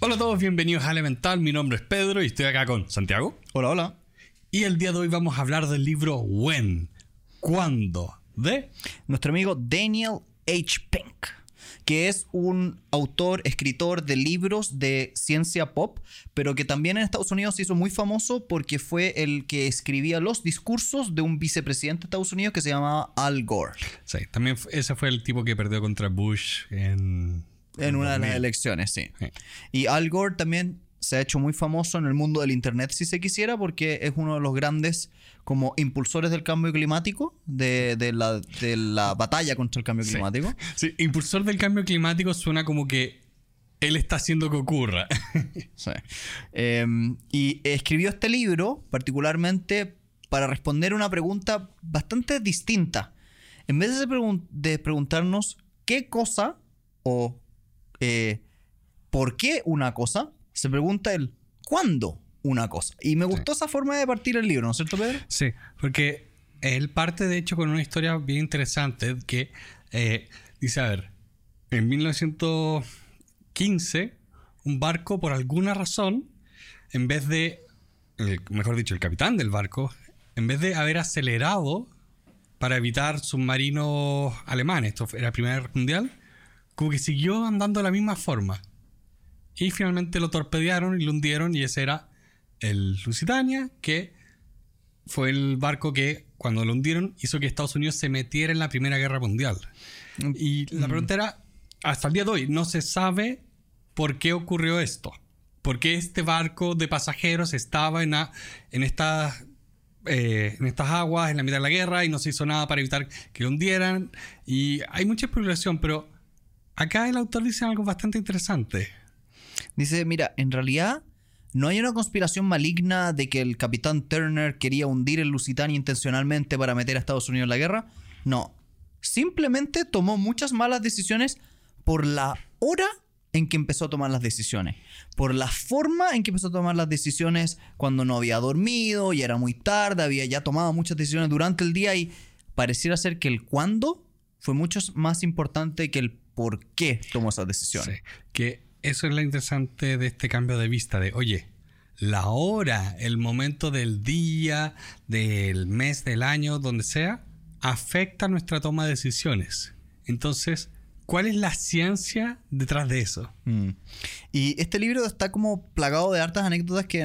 Hola a todos, bienvenidos a Elemental, mi nombre es Pedro y estoy acá con Santiago. Hola, hola. Y el día de hoy vamos a hablar del libro When, Cuándo, de nuestro amigo Daniel H. Pink, que es un autor, escritor de libros de ciencia pop, pero que también en Estados Unidos se hizo muy famoso porque fue el que escribía los discursos de un vicepresidente de Estados Unidos que se llamaba Al Gore. Sí, también ese fue el tipo que perdió contra Bush en una de las elecciones, sí. Y Al Gore también se ha hecho muy famoso en el mundo del internet, si se quisiera, porque es uno de los grandes como impulsores del cambio climático, de la batalla contra el cambio climático. Sí, sí, impulsor del cambio climático suena como que él está haciendo que ocurra. Sí. Y escribió este libro particularmente para responder una pregunta bastante distinta. En vez de preguntarnos qué cosa o por qué una cosa, se pregunta el ¿cuándo una cosa? Y me gustó esa forma de partir el libro, ¿no es cierto, Pedro? Sí, porque él parte, de hecho, con una historia bien interesante que dice, a ver, en 1915, un barco, por alguna razón, en vez de, mejor dicho, el capitán del barco, en vez de haber acelerado para evitar submarinos alemanes, esto era la Primera Guerra Mundial, como que siguió andando de la misma forma. Y finalmente lo torpedearon y lo hundieron, y ese era el Lusitania, que fue el barco que, cuando lo hundieron, hizo que Estados Unidos se metiera en la Primera Guerra Mundial. Y la pregunta era, hasta el día de hoy, no se sabe por qué ocurrió esto. ¿Por qué este barco de pasajeros estaba en estas aguas, en la mitad de la guerra, y no se hizo nada para evitar que lo hundieran? Y hay mucha especulación, pero acá el autor dice algo bastante interesante. Dice, mira, en realidad no hay una conspiración maligna de que el capitán Turner quería hundir el Lusitania intencionalmente para meter a Estados Unidos en la guerra. No, simplemente tomó muchas malas decisiones por la hora en que empezó a tomar las decisiones, por la forma en que empezó a tomar las decisiones cuando no había dormido, ya era muy tarde, había ya tomado muchas decisiones durante el día y pareciera ser que el cuándo fue mucho más importante que el por qué tomó esas decisiones. Sí, que eso es lo interesante de este cambio de vista de, oye, la hora, el momento del día, del mes, del año, donde sea, afecta nuestra toma de decisiones. Entonces, ¿cuál es la ciencia detrás de eso? Y este libro está como plagado de hartas anécdotas que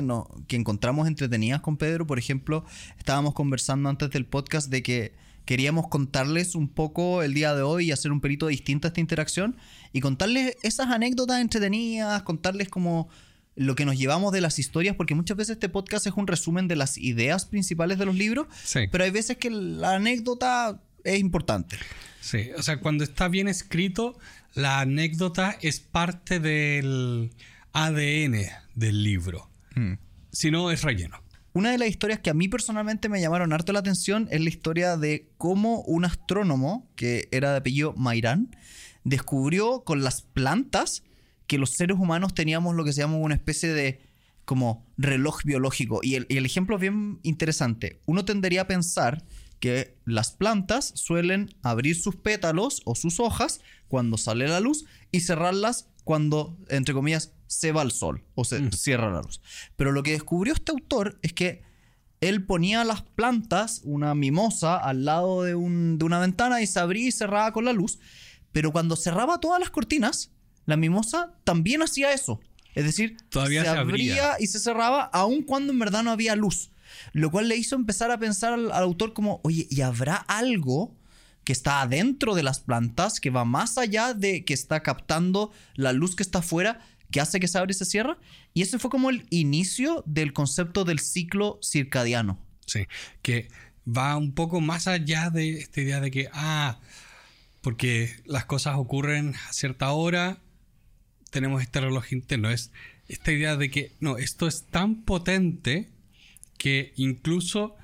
encontramos entretenidas con Pedro. Por ejemplo, estábamos conversando antes del podcast de que queríamos contarles un poco el día de hoy y hacer un pelito distinto a esta interacción y contarles esas anécdotas entretenidas, contarles como lo que nos llevamos de las historias, porque muchas veces este podcast es un resumen de las ideas principales de los libros, sí, pero hay veces que la anécdota es importante. Sí, o sea, cuando está bien escrito, la anécdota es parte del ADN del libro. Si no, es relleno. Una de las historias que a mí personalmente me llamaron harto la atención es la historia de cómo un astrónomo, que era de apellido Mairan, descubrió con las plantas que los seres humanos teníamos lo que se llama una especie de como reloj biológico. Y el ejemplo es bien interesante. Uno tendería a pensar que las plantas suelen abrir sus pétalos o sus hojas cuando sale la luz y cerrarlas cuando, entre comillas, se va al sol o se cierra la luz. Pero lo que descubrió este autor es que él ponía las plantas, una mimosa, al lado de una ventana y se abría y cerraba con la luz. Pero cuando cerraba todas las cortinas, la mimosa también hacía eso. Es decir, todavía se abría y se cerraba aun cuando en verdad no había luz. Lo cual le hizo empezar a pensar al autor como, oye, ¿y habrá algo que está adentro de las plantas, que va más allá de que está captando la luz que está afuera, que hace que se abre y se cierra? Y ese fue como el inicio del concepto del ciclo circadiano. Sí, que va un poco más allá de esta idea de que, porque las cosas ocurren a cierta hora, tenemos este reloj interno. Es esta idea de que, no, esto es tan potente que incluso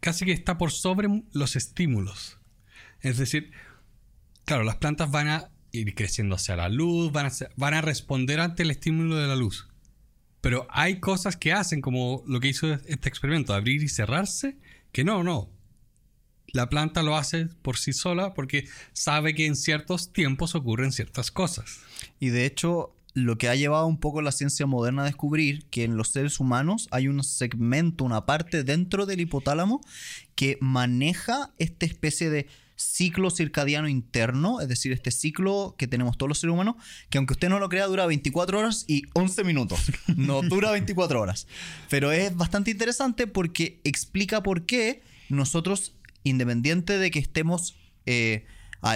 casi que está por sobre los estímulos. Es decir, claro, las plantas van a ir creciendo hacia la luz, van a responder ante el estímulo de la luz. Pero hay cosas que hacen, como lo que hizo este experimento, abrir y cerrarse, que no. La planta lo hace por sí sola porque sabe que en ciertos tiempos ocurren ciertas cosas. Y de hecho, lo que ha llevado un poco la ciencia moderna a descubrir que en los seres humanos hay un segmento, una parte dentro del hipotálamo que maneja esta especie de ciclo circadiano interno, es decir, este ciclo que tenemos todos los seres humanos, que aunque usted no lo crea, dura 24 horas y 11 minutos. No dura 24 horas. Pero es bastante interesante porque explica por qué nosotros, independiente de que estemos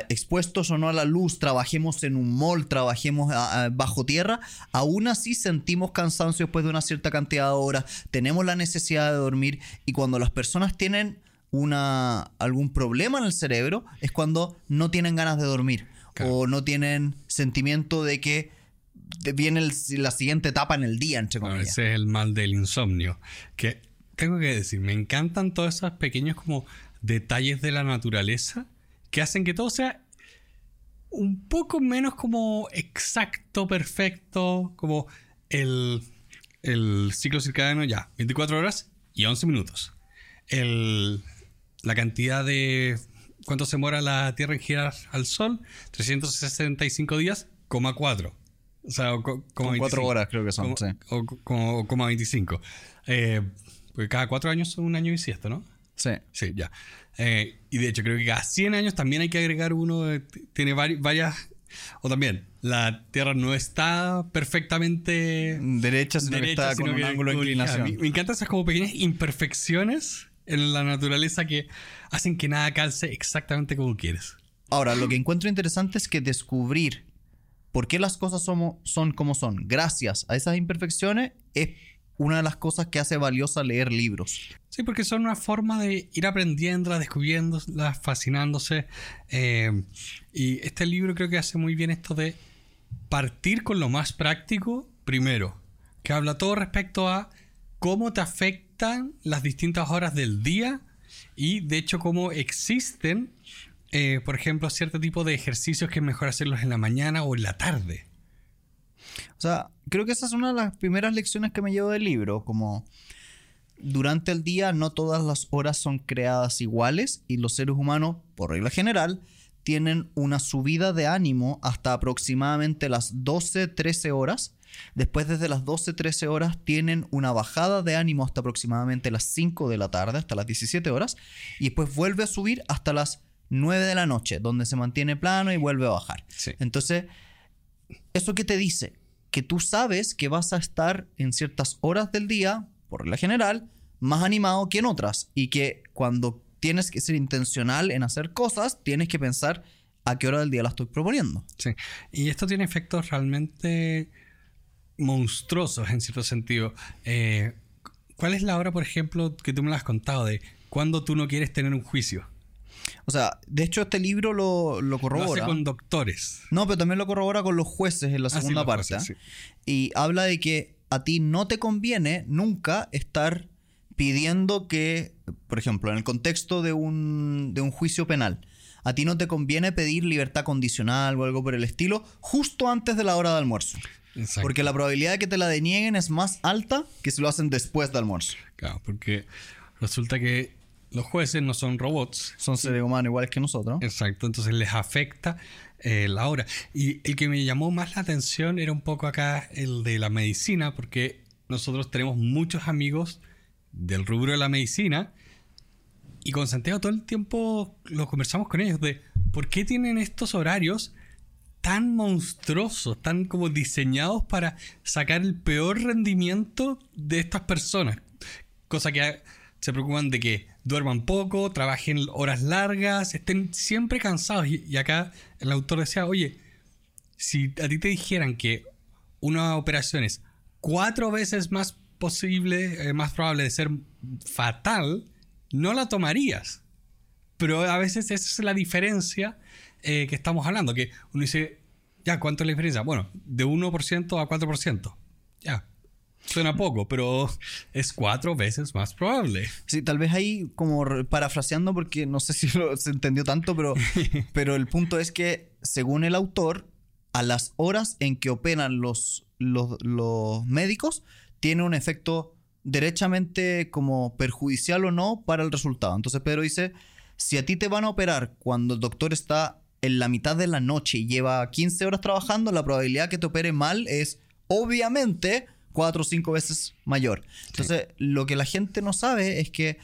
expuestos o no a la luz, trabajemos en un mall, trabajemos bajo tierra, aún así sentimos cansancio después de una cierta cantidad de horas, tenemos la necesidad de dormir, y cuando las personas tienen algún problema en el cerebro es cuando no tienen ganas de dormir, claro, o no tienen sentimiento de que viene la siguiente etapa en el día, entre comillas. Ese es el mal del insomnio, que tengo que decir, me encantan todos esos pequeños como detalles de la naturaleza que hacen que todo sea un poco menos como exacto, perfecto, como el ciclo circadiano, ya, 24 horas y 11 minutos. La cantidad de cuánto se demora la Tierra en girar al Sol, 365 días, 4. O sea, 4 horas creo que son, o 25. Porque cada 4 años son un año bisiesto, ¿no? Sí. Sí, ya. Y de hecho creo que cada 100 años también hay que agregar uno, tiene varias... O también, la Tierra no está perfectamente derecha, sino que está con un ángulo de inclinación. Me encantan esas como pequeñas imperfecciones en la naturaleza que hacen que nada calce exactamente como quieres. Ahora, lo que encuentro interesante es que descubrir por qué las cosas son como son, gracias a esas imperfecciones, es una de las cosas que hace valiosa leer libros. Sí, porque son una forma de ir aprendiéndolas, descubriéndolas, fascinándose. Y este libro creo que hace muy bien esto de partir con lo más práctico primero, que habla todo respecto a cómo te afectan las distintas horas del día y, de hecho, cómo existen, por ejemplo, cierto tipo de ejercicios que es mejor hacerlos en la mañana o en la tarde. O sea, creo que esa es una de las primeras lecciones que me llevo del libro, como durante el día no todas las horas son creadas iguales y los seres humanos, por regla general, tienen una subida de ánimo hasta aproximadamente las 12-13 horas. Después, desde las 12-13 horas, tienen una bajada de ánimo hasta aproximadamente las 5 de la tarde, hasta las 17 horas, y después vuelve a subir hasta las 9 de la noche, donde se mantiene plano y vuelve a bajar. Sí. Entonces, ¿eso qué te dice? Que tú sabes que vas a estar en ciertas horas del día, por regla general, más animado que en otras. Y que cuando tienes que ser intencional en hacer cosas, tienes que pensar a qué hora del día la estoy proponiendo. Sí. Y esto tiene efectos realmente monstruosos en cierto sentido. ¿Cuál es la hora, por ejemplo, que tú me la has contado de cuando tú no quieres tener un juicio? O sea, de hecho este libro lo corrobora. Lo hace con doctores. No, pero también lo corrobora con los jueces en la segunda parte. Jueces, sí. Y habla de que a ti no te conviene nunca estar pidiendo que, por ejemplo, en el contexto de un juicio penal, a ti no te conviene pedir libertad condicional o algo por el estilo justo antes de la hora de almuerzo. Exacto. Porque la probabilidad de que te la denieguen es más alta que si lo hacen después de almuerzo. Claro, porque resulta que los jueces no son robots. Son seres humanos iguales que nosotros. Exacto, entonces les afecta la hora. Y el que me llamó más la atención era un poco acá el de la medicina, porque nosotros tenemos muchos amigos del rubro de la medicina y con Santiago todo el tiempo lo conversamos con ellos de por qué tienen estos horarios tan monstruosos, tan como diseñados para sacar el peor rendimiento de estas personas. Cosa que se preocupan de que duerman poco, trabajen horas largas, estén siempre cansados. Y acá el autor decía, oye, si a ti te dijeran que una operación es 4 veces más posible, más probable de ser fatal, no la tomarías. Pero a veces esa es la diferencia que estamos hablando. Que uno dice, ya, ¿cuánto es la diferencia? Bueno, de 1% a 4%. Ya. Suena poco, pero es 4 veces más probable. Sí, tal vez ahí como parafraseando porque no sé si se entendió tanto, pero el punto es que según el autor, a las horas en que operan los médicos tiene un efecto derechamente como perjudicial o no para el resultado. Entonces Pedro dice, si a ti te van a operar cuando el doctor está en la mitad de la noche y lleva 15 horas trabajando, la probabilidad que te opere mal es obviamente 4 o 5 veces mayor. Entonces, sí, lo que la gente no sabe es que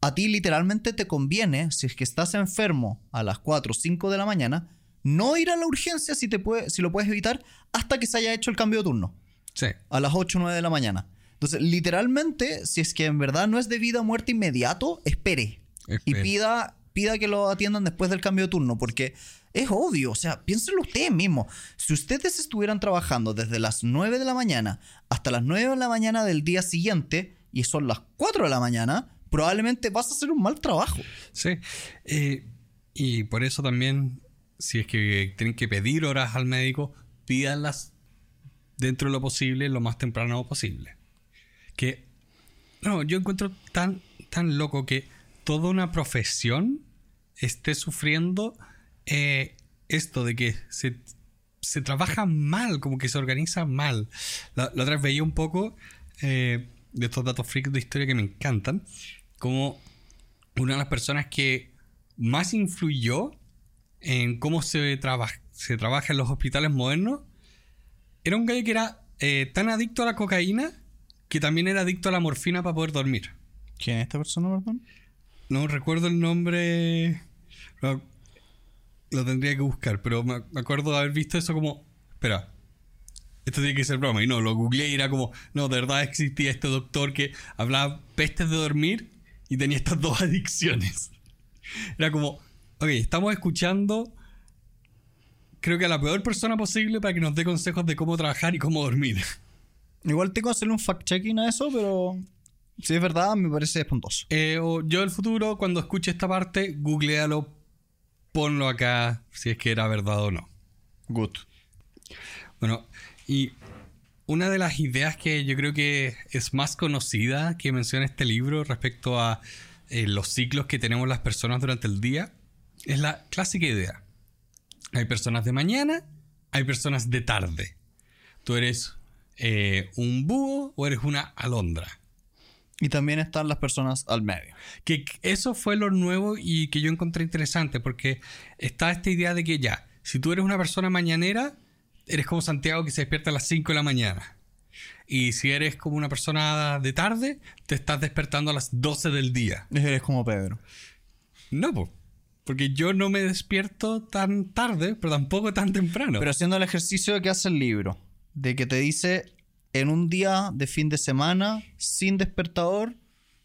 a ti literalmente te conviene, si es que estás enfermo a las 4 o 5 de la mañana, no ir a la urgencia si lo puedes evitar hasta que se haya hecho el cambio de turno. Sí. A las 8 o 9 de la mañana. Entonces, literalmente, si es que en verdad no es de vida o muerte inmediato, espere. Y pida que lo atiendan después del cambio de turno, porque es obvio. O sea, piénsenlo ustedes mismos. Si ustedes estuvieran trabajando desde las 9 de la mañana hasta las 9 de la mañana del día siguiente, y son las 4 de la mañana, probablemente vas a hacer un mal trabajo. Sí. Y por eso también, si es que tienen que pedir horas al médico, pídanlas dentro de lo posible, lo más temprano posible. Que, no, yo encuentro tan loco que toda una profesión esté sufriendo esto de que se trabaja mal, como que se organiza mal. La otra vez veía un poco de estos datos freaks de historia que me encantan, como una de las personas que más influyó en cómo se trabaja en los hospitales modernos. Era un gallo que era tan adicto a la cocaína que también era adicto a la morfina para poder dormir. ¿Quién es esta persona, perdón? No recuerdo el nombre. No, lo tendría que buscar, pero me acuerdo de haber visto eso como... Espera, esto tiene que ser broma. Y no, lo googleé y era como... No, de verdad existía este doctor que hablaba pestes de dormir y tenía estas dos adicciones. Era como... Ok, estamos escuchando... Creo que a la peor persona posible para que nos dé consejos de cómo trabajar y cómo dormir. Igual tengo que hacerle un fact-checking a eso, pero... Si es verdad, me parece espantoso. O yo del futuro, cuando escuche esta parte, googlealo, ponlo acá, si es que era verdad o no. Good. Bueno, y una de las ideas que yo creo que es más conocida que menciona este libro respecto a los ciclos que tenemos las personas durante el día, es la clásica idea. Hay personas de mañana, hay personas de tarde. Tú eres un búho o eres una alondra. Y también están las personas al medio. Que eso fue lo nuevo y que yo encontré interesante, porque está esta idea de que ya, si tú eres una persona mañanera, eres como Santiago que se despierta a las 5 de la mañana. Y si eres como una persona de tarde, te estás despertando a las 12 del día. Eres como Pedro. No, porque yo no me despierto tan tarde, pero tampoco tan temprano. Pero haciendo el ejercicio que hace el libro, de que te dice... En un día de fin de semana, sin despertador,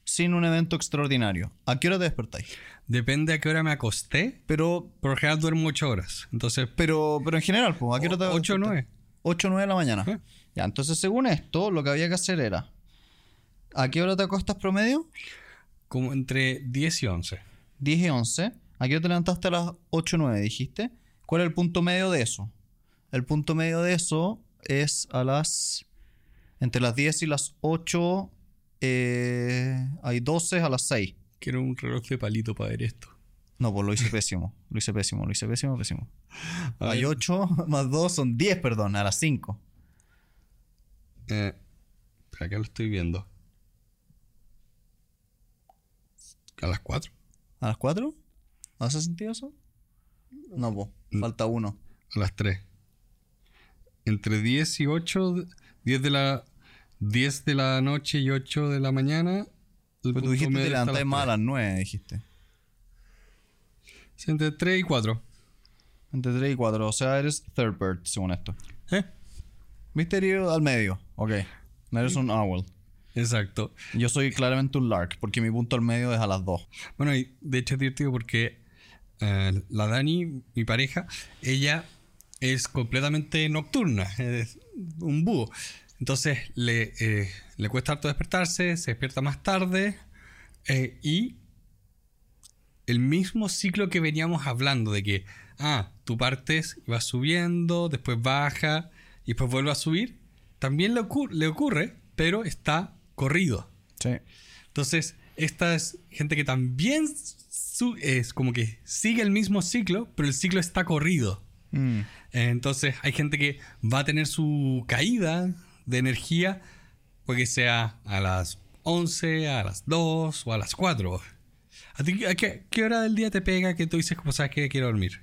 sin un evento extraordinario. ¿A qué hora te despertáis? Depende a qué hora me acosté, pero... Por lo general duermo 8 horas, entonces... Pero en general, pues, ¿a qué hora te despertáis? 8 o 9. 8 o 9 de la mañana. ¿Eh? Ya, entonces, según esto, lo que había que hacer era... ¿A qué hora te acostas promedio? Como entre 10 y 11. 10 y 11. ¿A qué hora te levantaste a las 8 o 9, dijiste? ¿Cuál es el punto medio de eso? El punto medio de eso es a las... Entre las 10 y las 8 hay 12 a las 6. Quiero un reloj de palito para ver esto. No, pues lo hice pésimo. Lo hice pésimo. Hay 8 más 2 son 10, perdón, a las 5. Acá lo estoy viendo. ¿A las 4? ¿A las 4? ¿Hace sentido eso? No, pues, falta 1. A las 3. Entre 10 y 8... 10 de la noche y 8 de la mañana. Pero tú dijiste que te levantaste más a las 9, dijiste. Sí, entre 3 y 4. Entre 3 y 4, o sea, eres third bird, según esto. Misterio al medio, ok. No eres un owl. Exacto. Yo soy claramente un lark, porque mi punto al medio es a las 2. Bueno, y de hecho es divertido porque la Dani, mi pareja, ella es completamente nocturna. Es un búho. Entonces le cuesta harto despertarse, se despierta más tarde y el mismo ciclo que veníamos hablando de que tú partes y vas subiendo, después baja y después vuelve a subir, también le ocurre, pero está corrido. Sí. Entonces esta es gente que también es como que sigue el mismo ciclo, pero el ciclo está corrido. Entonces hay gente que va a tener su caída de energía, porque sea a las 11, a las 2 o a las 4. ¿A ti, a qué hora del día te pega que tú dices como sabes que quiero dormir?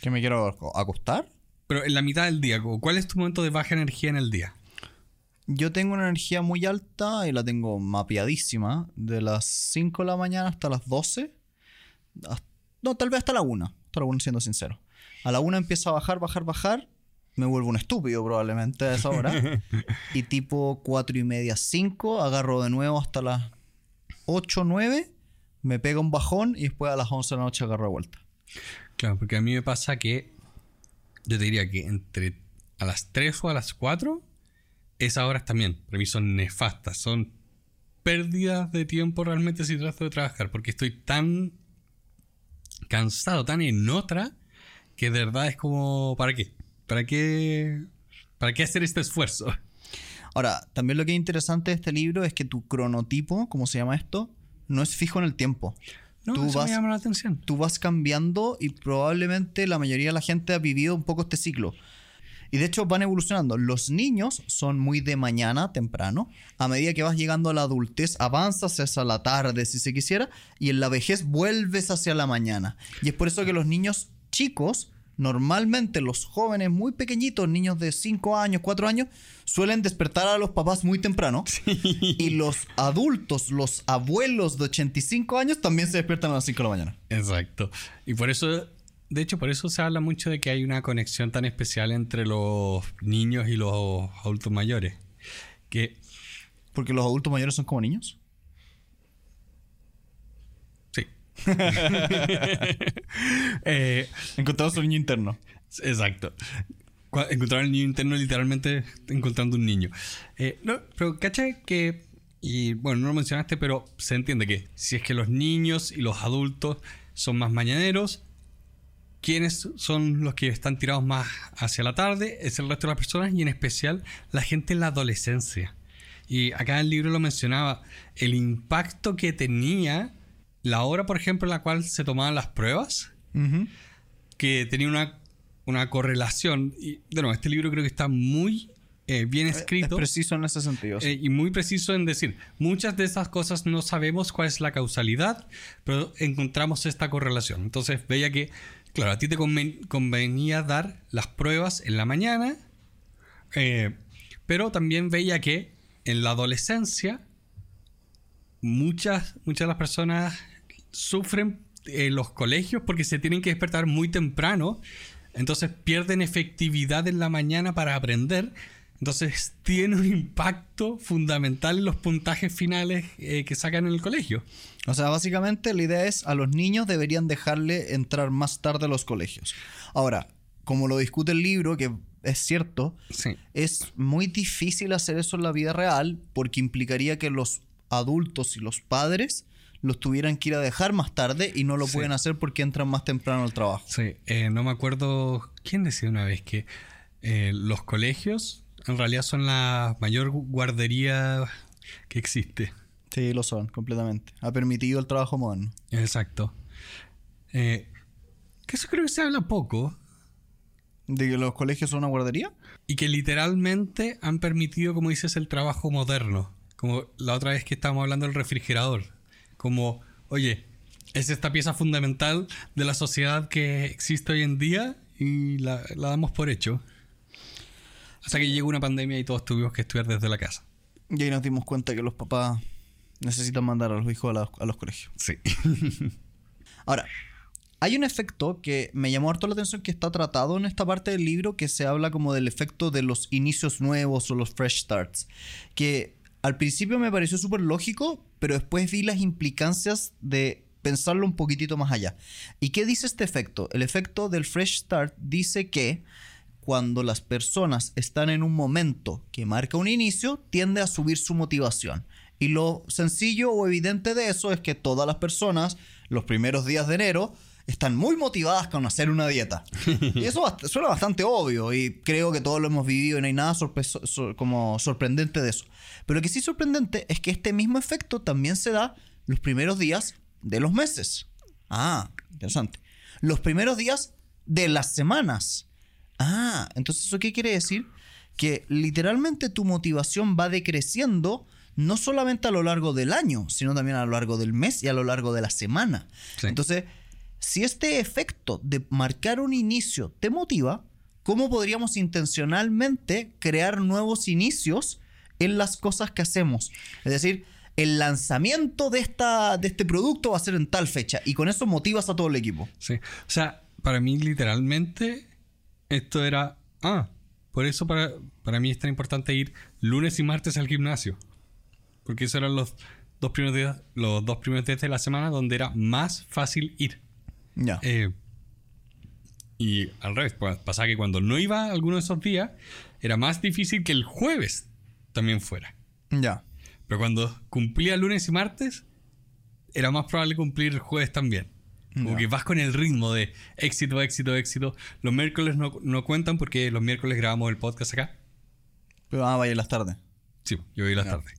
¿Qué me quiero acostar? Pero en la mitad del día, ¿cuál es tu momento de baja energía en el día? Yo tengo una energía muy alta y la tengo mapeadísima de las 5 de la mañana hasta las 12. No, tal vez hasta la 1. Hasta la 1, siendo sincero. A la 1 empieza a bajar. Me vuelvo un estúpido probablemente a esa hora. Y tipo 4:30, 5, agarro de nuevo hasta las 8, 9. Me pega un bajón y después a las 11 de la noche agarro de vuelta. Claro, porque a mí me pasa que... Yo te diría que entre a las 3 o a las 4... Esas horas también, para mí son nefastas, son pérdidas de tiempo realmente si trato de trabajar, porque estoy tan cansado, tan en otra, que de verdad es como, ¿para qué? ¿Para qué hacer este esfuerzo? Ahora, también lo que es interesante de este libro es que tu cronotipo, como se llama esto, no es fijo en el tiempo. No, eso me llama la atención. Tú vas cambiando y probablemente la mayoría de la gente ha vivido un poco este ciclo. Y de hecho van evolucionando. Los niños son muy de mañana, temprano. A medida que vas llegando a la adultez, avanzas hacia la tarde, si se quisiera. Y en la vejez vuelves hacia la mañana. Y es por eso que los niños chicos, normalmente los jóvenes muy pequeñitos, niños de 5 años, 4 años, suelen despertar a los papás muy temprano. Sí. Y los adultos, los abuelos de 85 años, también se despiertan a las 5 de la mañana. Exacto. Y por eso... De hecho, por eso se habla mucho de que hay una conexión tan especial entre los niños y los adultos mayores. Que... ¿Porque los adultos mayores son como niños? Sí. Encontramos un niño interno. Exacto. Encontrar el niño interno literalmente encontrando un niño. No, pero ¿cachai que...? Y bueno, no lo mencionaste, pero se entiende que si es que los niños y los adultos son más mañaneros... ¿Quiénes son los que están tirados más hacia la tarde? Es el resto de las personas y en especial la gente en la adolescencia. Y acá en el libro lo mencionaba, el impacto que tenía la hora, por ejemplo, en la cual se tomaban las pruebas, uh-huh, que tenía una correlación. Y, bueno, este libro creo que está muy bien escrito. Es preciso en ese sentido. Y muy preciso en decir, muchas de esas cosas no sabemos cuál es la causalidad, pero encontramos esta correlación. Entonces veía que... Claro, a ti te convenía dar las pruebas en la mañana, pero también veía que en la adolescencia muchas de las personas sufren los colegios porque se tienen que despertar muy temprano, entonces pierden efectividad en la mañana para aprender, entonces tiene un impacto fundamental en los puntajes finales que sacan en el colegio. O sea, básicamente la idea es a los niños deberían dejarle entrar más tarde a los colegios. Ahora, como lo discute el libro, que es cierto, sí, es muy difícil hacer eso en la vida real porque implicaría que los adultos y los padres los tuvieran que ir a dejar más tarde y no lo pueden hacer porque entran más temprano al trabajo. Sí, no me acuerdo quién decía una vez que los colegios en realidad son la mayor guardería que existe. Sí, lo son, completamente. Ha permitido el trabajo moderno. Exacto. Que eso creo que se habla poco. ¿De que los colegios son una guardería? Y que literalmente han permitido, como dices, el trabajo moderno. Como la otra vez que estábamos hablando del refrigerador. Como, oye, es esta pieza fundamental de la sociedad que existe hoy en día y la damos por hecho. Hasta que llegó una pandemia y todos tuvimos que estudiar desde la casa. Y ahí nos dimos cuenta que los papás... necesitan mandar a los hijos a los colegios. Sí. Ahora, hay un efecto que me llamó harto la atención que está tratado en esta parte del libro, que se habla como del efecto de los inicios nuevos o los fresh starts, que al principio me pareció súper lógico, pero después vi las implicancias de pensarlo un poquitito más allá. ¿Y qué dice este efecto? El efecto del fresh start dice que cuando las personas están en un momento que marca un inicio, tiende a subir su motivación. Y lo sencillo o evidente de eso es que todas las personas, los primeros días de enero, están muy motivadas con hacer una dieta. Y eso suena bastante obvio y creo que todos lo hemos vivido y no hay nada como sorprendente de eso. Pero lo que sí es sorprendente es que este mismo efecto también se da los primeros días de los meses. Ah, interesante. Los primeros días de las semanas. Ah, entonces ¿eso qué quiere decir? Que literalmente tu motivación va decreciendo... no solamente a lo largo del año, sino también a lo largo del mes y a lo largo de la semana. Sí. Entonces, Si este efecto de marcar un inicio te motiva, ¿cómo podríamos intencionalmente crear nuevos inicios en las cosas que hacemos? Es decir, el lanzamiento de este producto va a ser en tal fecha y con eso motivas a todo el equipo. Sí, o sea, para mí literalmente esto era... por eso para mí es tan importante ir lunes y martes al gimnasio. Porque esos eran los dos primeros días de la semana donde era más fácil ir. Ya. Y al revés, pues, pasaba que cuando no iba alguno de esos días, era más difícil que el jueves también fuera. Ya. Pero cuando cumplía lunes y martes, era más probable cumplir el jueves también. Como que vas con el ritmo de éxito. Los miércoles no cuentan porque los miércoles grabamos el podcast acá. Pero vaya en las tardes. Sí, yo voy en las tardes.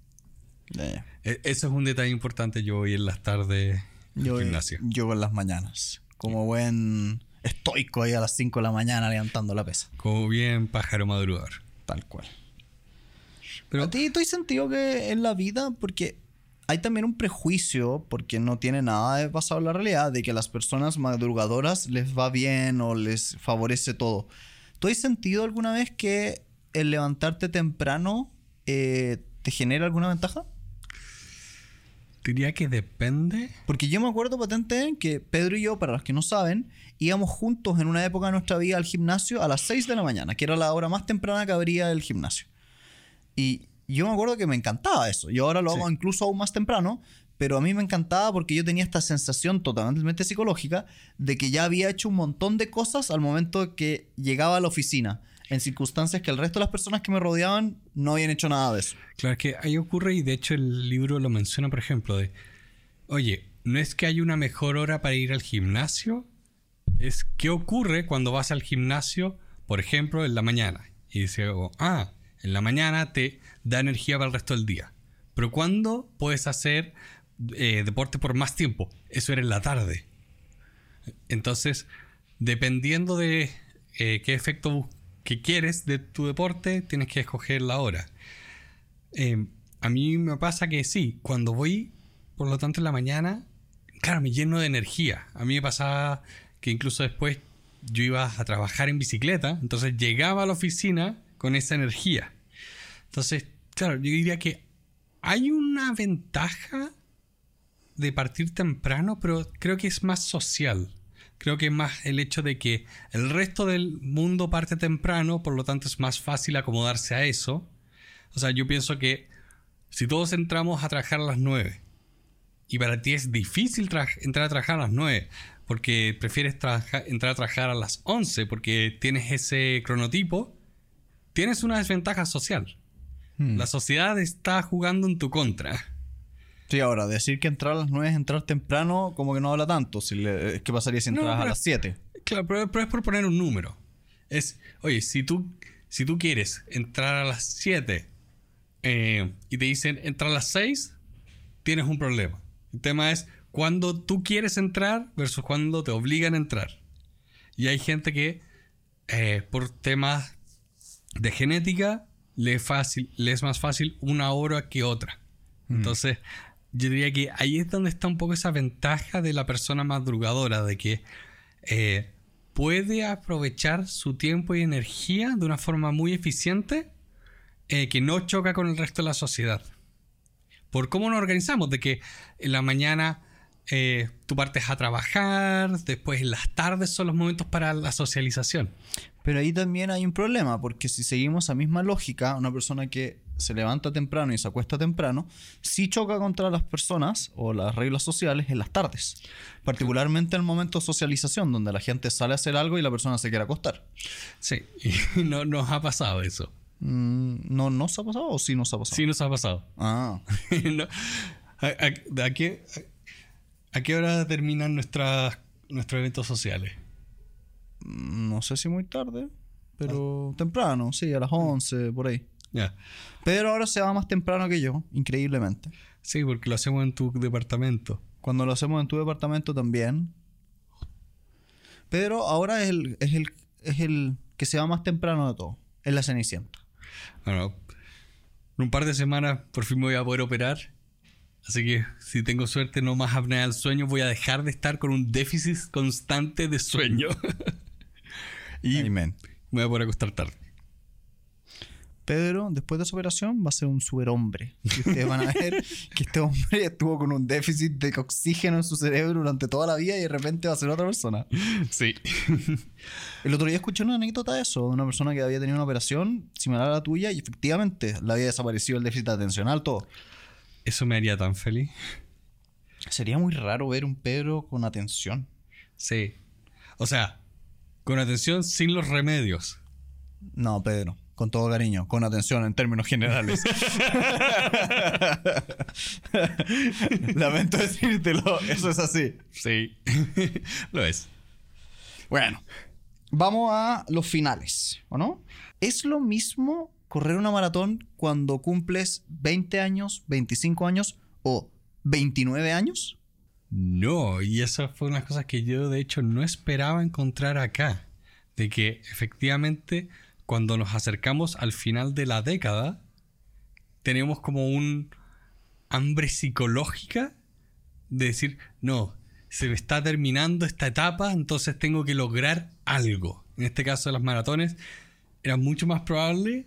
Yeah. Eso es un detalle importante. Yo voy en las tardes al gimnasio. Yo voy en las mañanas. Como buen estoico ahí a las 5 de la mañana levantando la pesa. Como bien pájaro madrugador. Tal cual. Pero, ¿a ti te has sentido que en la vida? Porque hay también un prejuicio, porque no tiene nada de basado en la realidad, de que a las personas madrugadoras les va bien o les favorece todo. ¿Tú has sentido alguna vez que el levantarte temprano te genera alguna ventaja? Diría que depende. Porque yo me acuerdo patente que Pedro y yo, para los que no saben, íbamos juntos en una época de nuestra vida al gimnasio a las 6 de la mañana, que era la hora más temprana que habría el gimnasio. Y yo me acuerdo que me encantaba eso. Yo ahora lo hago incluso aún más temprano, pero a mí me encantaba porque yo tenía esta sensación totalmente psicológica de que ya había hecho un montón de cosas al momento que llegaba a la oficina, en circunstancias que el resto de las personas que me rodeaban no habían hecho nada de eso. Claro, que ahí ocurre, y de hecho el libro lo menciona, por ejemplo, de... Oye, no es que haya una mejor hora para ir al gimnasio, es qué ocurre cuando vas al gimnasio, por ejemplo, en la mañana. Y dice, en la mañana te da energía para el resto del día. Pero ¿cuándo puedes hacer deporte por más tiempo? Eso era en la tarde. Entonces, dependiendo de qué efecto que quieres de tu deporte, tienes que escoger la hora. A mí me pasa que sí, cuando voy, por lo tanto, en la mañana, claro, me lleno de energía. A mí me pasaba que incluso después yo iba a trabajar en bicicleta, entonces llegaba a la oficina con esa energía. Entonces, claro, yo diría que hay una ventaja de partir temprano, pero creo que es más social. Creo que es más el hecho de que el resto del mundo parte temprano, por lo tanto es más fácil acomodarse a eso. O sea, yo pienso que si todos entramos a trabajar a las 9 y para ti es difícil entrar a trabajar a las 9 porque prefieres entrar a trabajar a las 11 porque tienes ese cronotipo, tienes una desventaja social. La sociedad está jugando en tu contra. Sí, ahora, decir que entrar a las 9 es entrar temprano, como que no habla tanto. ¿Qué pasaría si entras a las 7? Claro, pero es por poner un número. Es, oye, si tú quieres entrar a las 7 y te dicen entrar a las 6, tienes un problema. El tema es cuando tú quieres entrar versus cuando te obligan a entrar. Y hay gente que, por temas de genética, le es más fácil una hora que otra. Entonces... yo diría que ahí es donde está un poco esa ventaja de la persona madrugadora, de que puede aprovechar su tiempo y energía de una forma muy eficiente que no choca con el resto de la sociedad. Por cómo nos organizamos, de que en la mañana tú partes a trabajar, después en las tardes son los momentos para la socialización. Pero ahí también hay un problema, porque si seguimos esa misma lógica, una persona que se levanta temprano y se acuesta temprano, sí choca contra las personas o las reglas sociales en las tardes. Particularmente en el momento de socialización, donde la gente sale a hacer algo y la persona se quiere acostar. Sí, y no nos ha pasado eso. ¿No nos ha pasado o sí nos ha pasado? Sí nos ha pasado. No. ¿A qué hora terminan nuestros eventos sociales? No sé si muy tarde, pero temprano, sí, a las 11, por ahí. Ya. Pedro ahora se va más temprano que yo, increíblemente. Sí, porque lo hacemos en tu departamento. Cuando lo hacemos en tu departamento también. Pedro ahora es el que se va más temprano de todo. Es la Cenicienta. Bueno, en un par de semanas por fin me voy a poder operar Así que si tengo suerte, no más apnea del sueño. Voy a dejar de estar con un déficit constante de sueño. Y amen. Me voy a poder acostar tarde. Pedro, después de su operación, va a ser un superhombre. Y ustedes van a ver que este hombre estuvo con un déficit de oxígeno en su cerebro durante toda la vida y de repente va a ser otra persona. Sí. El otro día escuché una anécdota de eso, de una persona que había tenido una operación similar a la tuya y efectivamente le había desaparecido el déficit atencional, todo. Eso me haría tan feliz. Sería muy raro ver un Pedro con atención. Sí. O sea, con atención sin los remedios. No, Pedro. Con todo cariño, con atención en términos generales. Lamento decírtelo, eso es así. Sí, lo es. Bueno, vamos a los finales, ¿o no? ¿Es lo mismo correr una maratón cuando cumples 20 años, 25 años o 29 años? No, y esa fue una cosa que yo de hecho no esperaba encontrar acá. De que efectivamente... Cuando nos acercamos al final de la década, tenemos como un hambre psicológica de decir, no, se me está terminando esta etapa, entonces tengo que lograr algo. En este caso de las maratones, era mucho más probable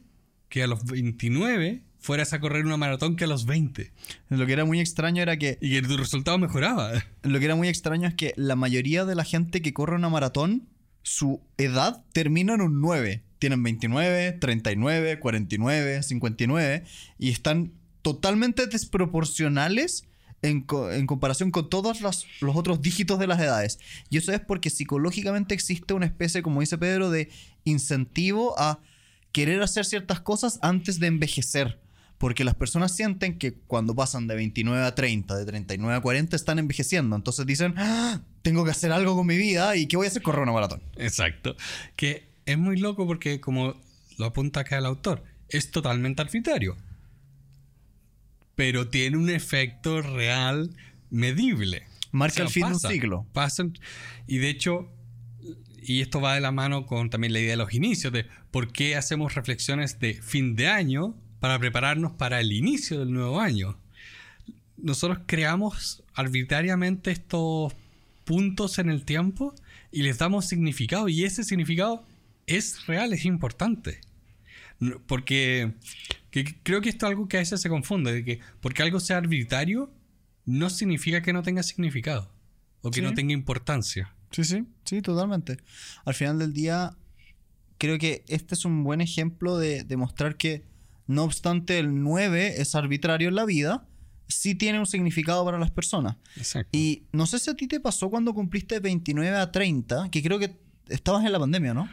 que a los 29 fueras a correr una maratón que a los 20. Lo que era muy extraño era que... Y que tu resultado mejoraba. Lo que era muy extraño es que la mayoría de la gente que corre una maratón, su edad termina en un 9. Tienen 29, 39, 49, 59 y están totalmente desproporcionales en comparación con todos los otros dígitos de las edades. Y eso es porque psicológicamente existe una especie, como dice Pedro, de incentivo a querer hacer ciertas cosas antes de envejecer. Porque las personas sienten que cuando pasan de 29 a 30, de 39 a 40, están envejeciendo. Entonces dicen, ¡ah! Tengo que hacer algo con mi vida y ¿qué voy a hacer? Correr una maratón. Exacto. Que... Es muy loco porque, como lo apunta acá el autor, es totalmente arbitrario. Pero tiene un efecto real medible. Marca, o sea, el fin de un ciclo. Pasan, y de hecho, y esto va de la mano con también la idea de los inicios, de por qué hacemos reflexiones de fin de año para prepararnos para el inicio del nuevo año. Nosotros creamos arbitrariamente estos puntos en el tiempo y les damos significado, y ese significado... Es real, es importante. Porque creo que esto es algo que a veces se confunde, de que porque algo sea arbitrario no significa que no tenga significado o que no tenga importancia. Sí, totalmente. Al final del día, creo que este es un buen ejemplo de demostrar que no obstante el 9 es arbitrario en la vida, sí tiene un significado para las personas. Exacto. Y no sé si a ti te pasó cuando cumpliste 29 a 30, que creo que estabas en la pandemia, ¿no?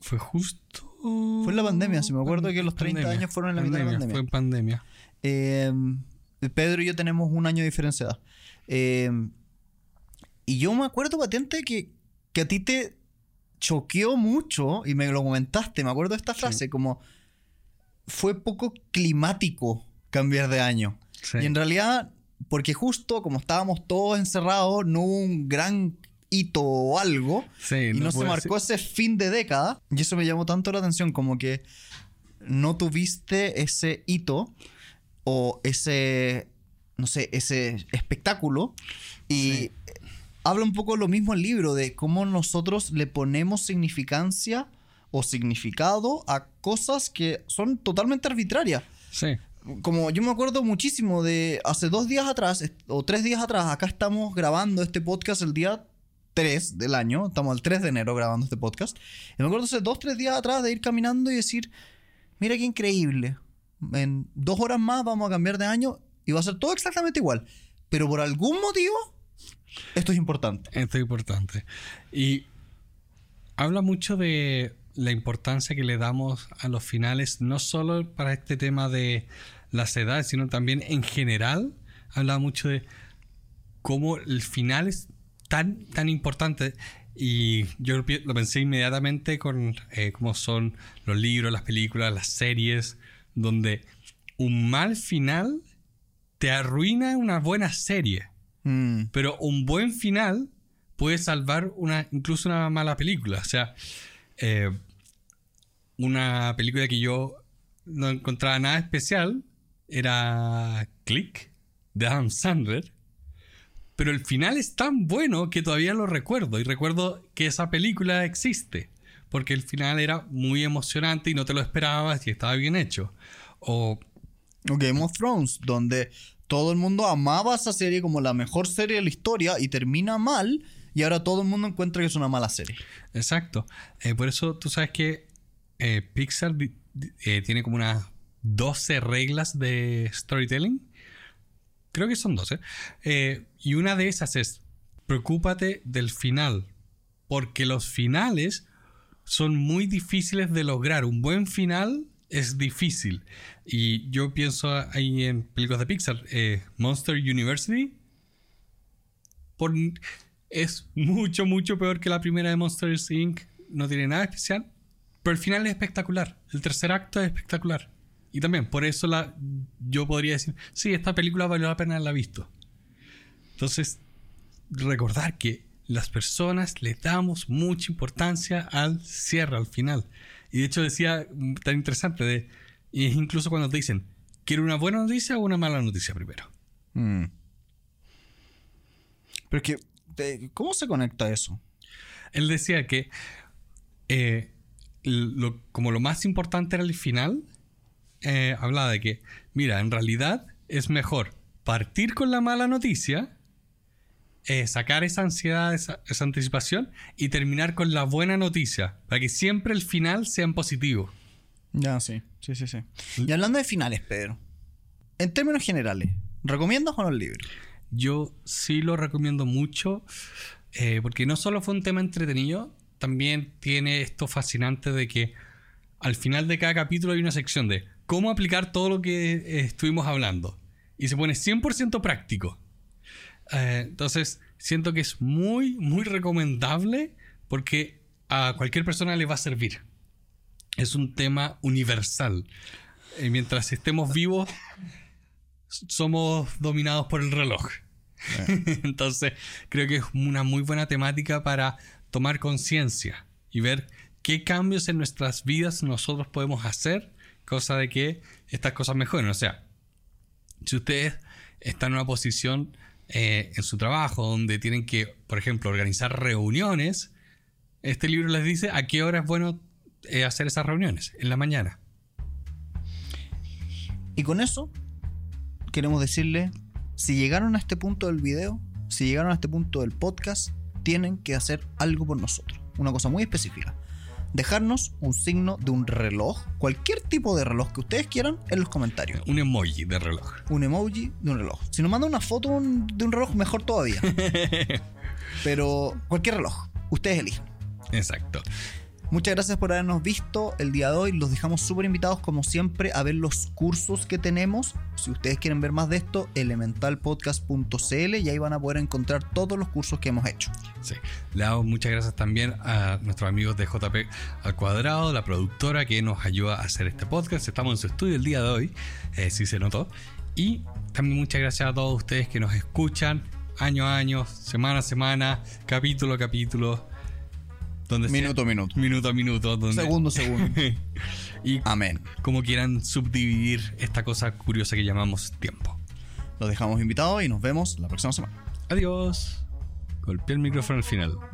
Fue justo... Fue en la pandemia, si me acuerdo que los 30 años fueron en la mitad de la pandemia. Fue en pandemia. Pedro y yo tenemos un año de diferencia de edad. Y yo me acuerdo patente que a ti te choqueó mucho y me lo comentaste. Me acuerdo de esta frase, como... Fue poco climático cambiar de año. Sí. Y en realidad, porque justo como estábamos todos encerrados, no hubo un gran... o algo, y no se marcó ese fin de década, y eso me llamó tanto la atención, como que no tuviste ese hito o ese, no sé, ese espectáculo. Y habla un poco lo mismo el libro de cómo nosotros le ponemos significancia o significado a cosas que son totalmente arbitrarias. Sí. Como yo me acuerdo muchísimo de hace 2 días atrás o 3 días atrás, acá estamos grabando este podcast el día 3 del año, estamos al 3 de enero grabando este podcast, y me acuerdo hace 2-3 días atrás de ir caminando y decir, mira qué increíble, en 2 horas más vamos a cambiar de año y va a ser todo exactamente igual, pero por algún motivo esto es importante. Esto es importante. Y habla mucho de la importancia que le damos a los finales, no solo para este tema de las edades, sino también en general. Habla mucho de cómo el final es tan importante, y yo lo pensé inmediatamente con cómo son los libros, las películas, las series, donde un mal final te arruina una buena serie, pero un buen final puede salvar incluso una mala película. O sea, una película que yo no encontraba nada especial era Click, de Adam Sandler, pero el final es tan bueno que todavía lo recuerdo, y recuerdo que esa película existe, porque el final era muy emocionante y no te lo esperabas y estaba bien hecho. O Game of Thrones, donde todo el mundo amaba esa serie como la mejor serie de la historia y termina mal, y ahora todo el mundo encuentra que es una mala serie. Exacto. Por eso tú sabes que Pixar tiene como unas 12 reglas de storytelling. Creo que son 12. Y una de esas es: preocúpate del final, porque los finales son muy difíciles de lograr. Un buen final es difícil. Y yo pienso ahí en películas de Pixar. Monster University es mucho, mucho peor que la primera de Monsters Inc. No tiene nada especial, pero el final es espectacular. El tercer acto es espectacular. Y también, por eso yo podría decir, sí, esta película valió la pena haberla visto. Entonces, recordar que las personas le damos mucha importancia al cierre, al final. Y de hecho decía, tan interesante, y es incluso cuando te dicen, ¿quiero una buena noticia o una mala noticia primero? Pero es que, ¿cómo se conecta eso? Él decía que como lo más importante era el final. Hablaba de que, mira, en realidad es mejor partir con la mala noticia, sacar esa ansiedad, esa anticipación, y terminar con la buena noticia, para que siempre el final sea en positivo. Ya, sí. Y hablando de finales, Pedro, en términos generales, ¿recomiendas o no el libro? Yo sí lo recomiendo mucho, porque no solo fue un tema entretenido, también tiene esto fascinante de que al final de cada capítulo hay una sección de cómo aplicar todo lo que estuvimos hablando. Y se pone 100% práctico. Entonces, siento que es muy, muy recomendable, porque a cualquier persona le va a servir. Es un tema universal. Mientras estemos vivos, somos dominados por el reloj. Entonces, creo que es una muy buena temática para tomar conciencia y ver qué cambios en nuestras vidas nosotros podemos hacer, cosa de que estas cosas mejoren. O sea, si ustedes están en una posición en su trabajo donde tienen que, por ejemplo, organizar reuniones, este libro les dice a qué hora es bueno hacer esas reuniones, en la mañana. Y con eso queremos decirle, si llegaron a este punto del video, si llegaron a este punto del podcast, tienen que hacer algo por nosotros, una cosa muy específica: dejarnos un signo de un reloj, cualquier tipo de reloj que ustedes quieran, en los comentarios. Un emoji de reloj. Un emoji de un reloj. Si nos mandan una foto de un reloj, mejor todavía. Pero cualquier reloj, ustedes eligen. Exacto. Muchas gracias por habernos visto el día de hoy. Los dejamos súper invitados, como siempre, a ver los cursos que tenemos. Si ustedes quieren ver más de esto, elementalpodcast.cl, y ahí van a poder encontrar todos los cursos que hemos hecho. Sí. Le damos muchas gracias también a nuestros amigos de JP Al Cuadrado, la productora que nos ayuda a hacer este podcast. Estamos en su estudio el día de hoy, si se notó. Y también muchas gracias a todos ustedes que nos escuchan año a año, semana a semana, capítulo a capítulo. Minuto a minuto. Minuto a minuto. Donde... Segundo a segundo. Y amén. Como quieran subdividir esta cosa curiosa que llamamos tiempo. Los dejamos invitados y nos vemos la próxima semana. Adiós. Golpeé el micrófono al final.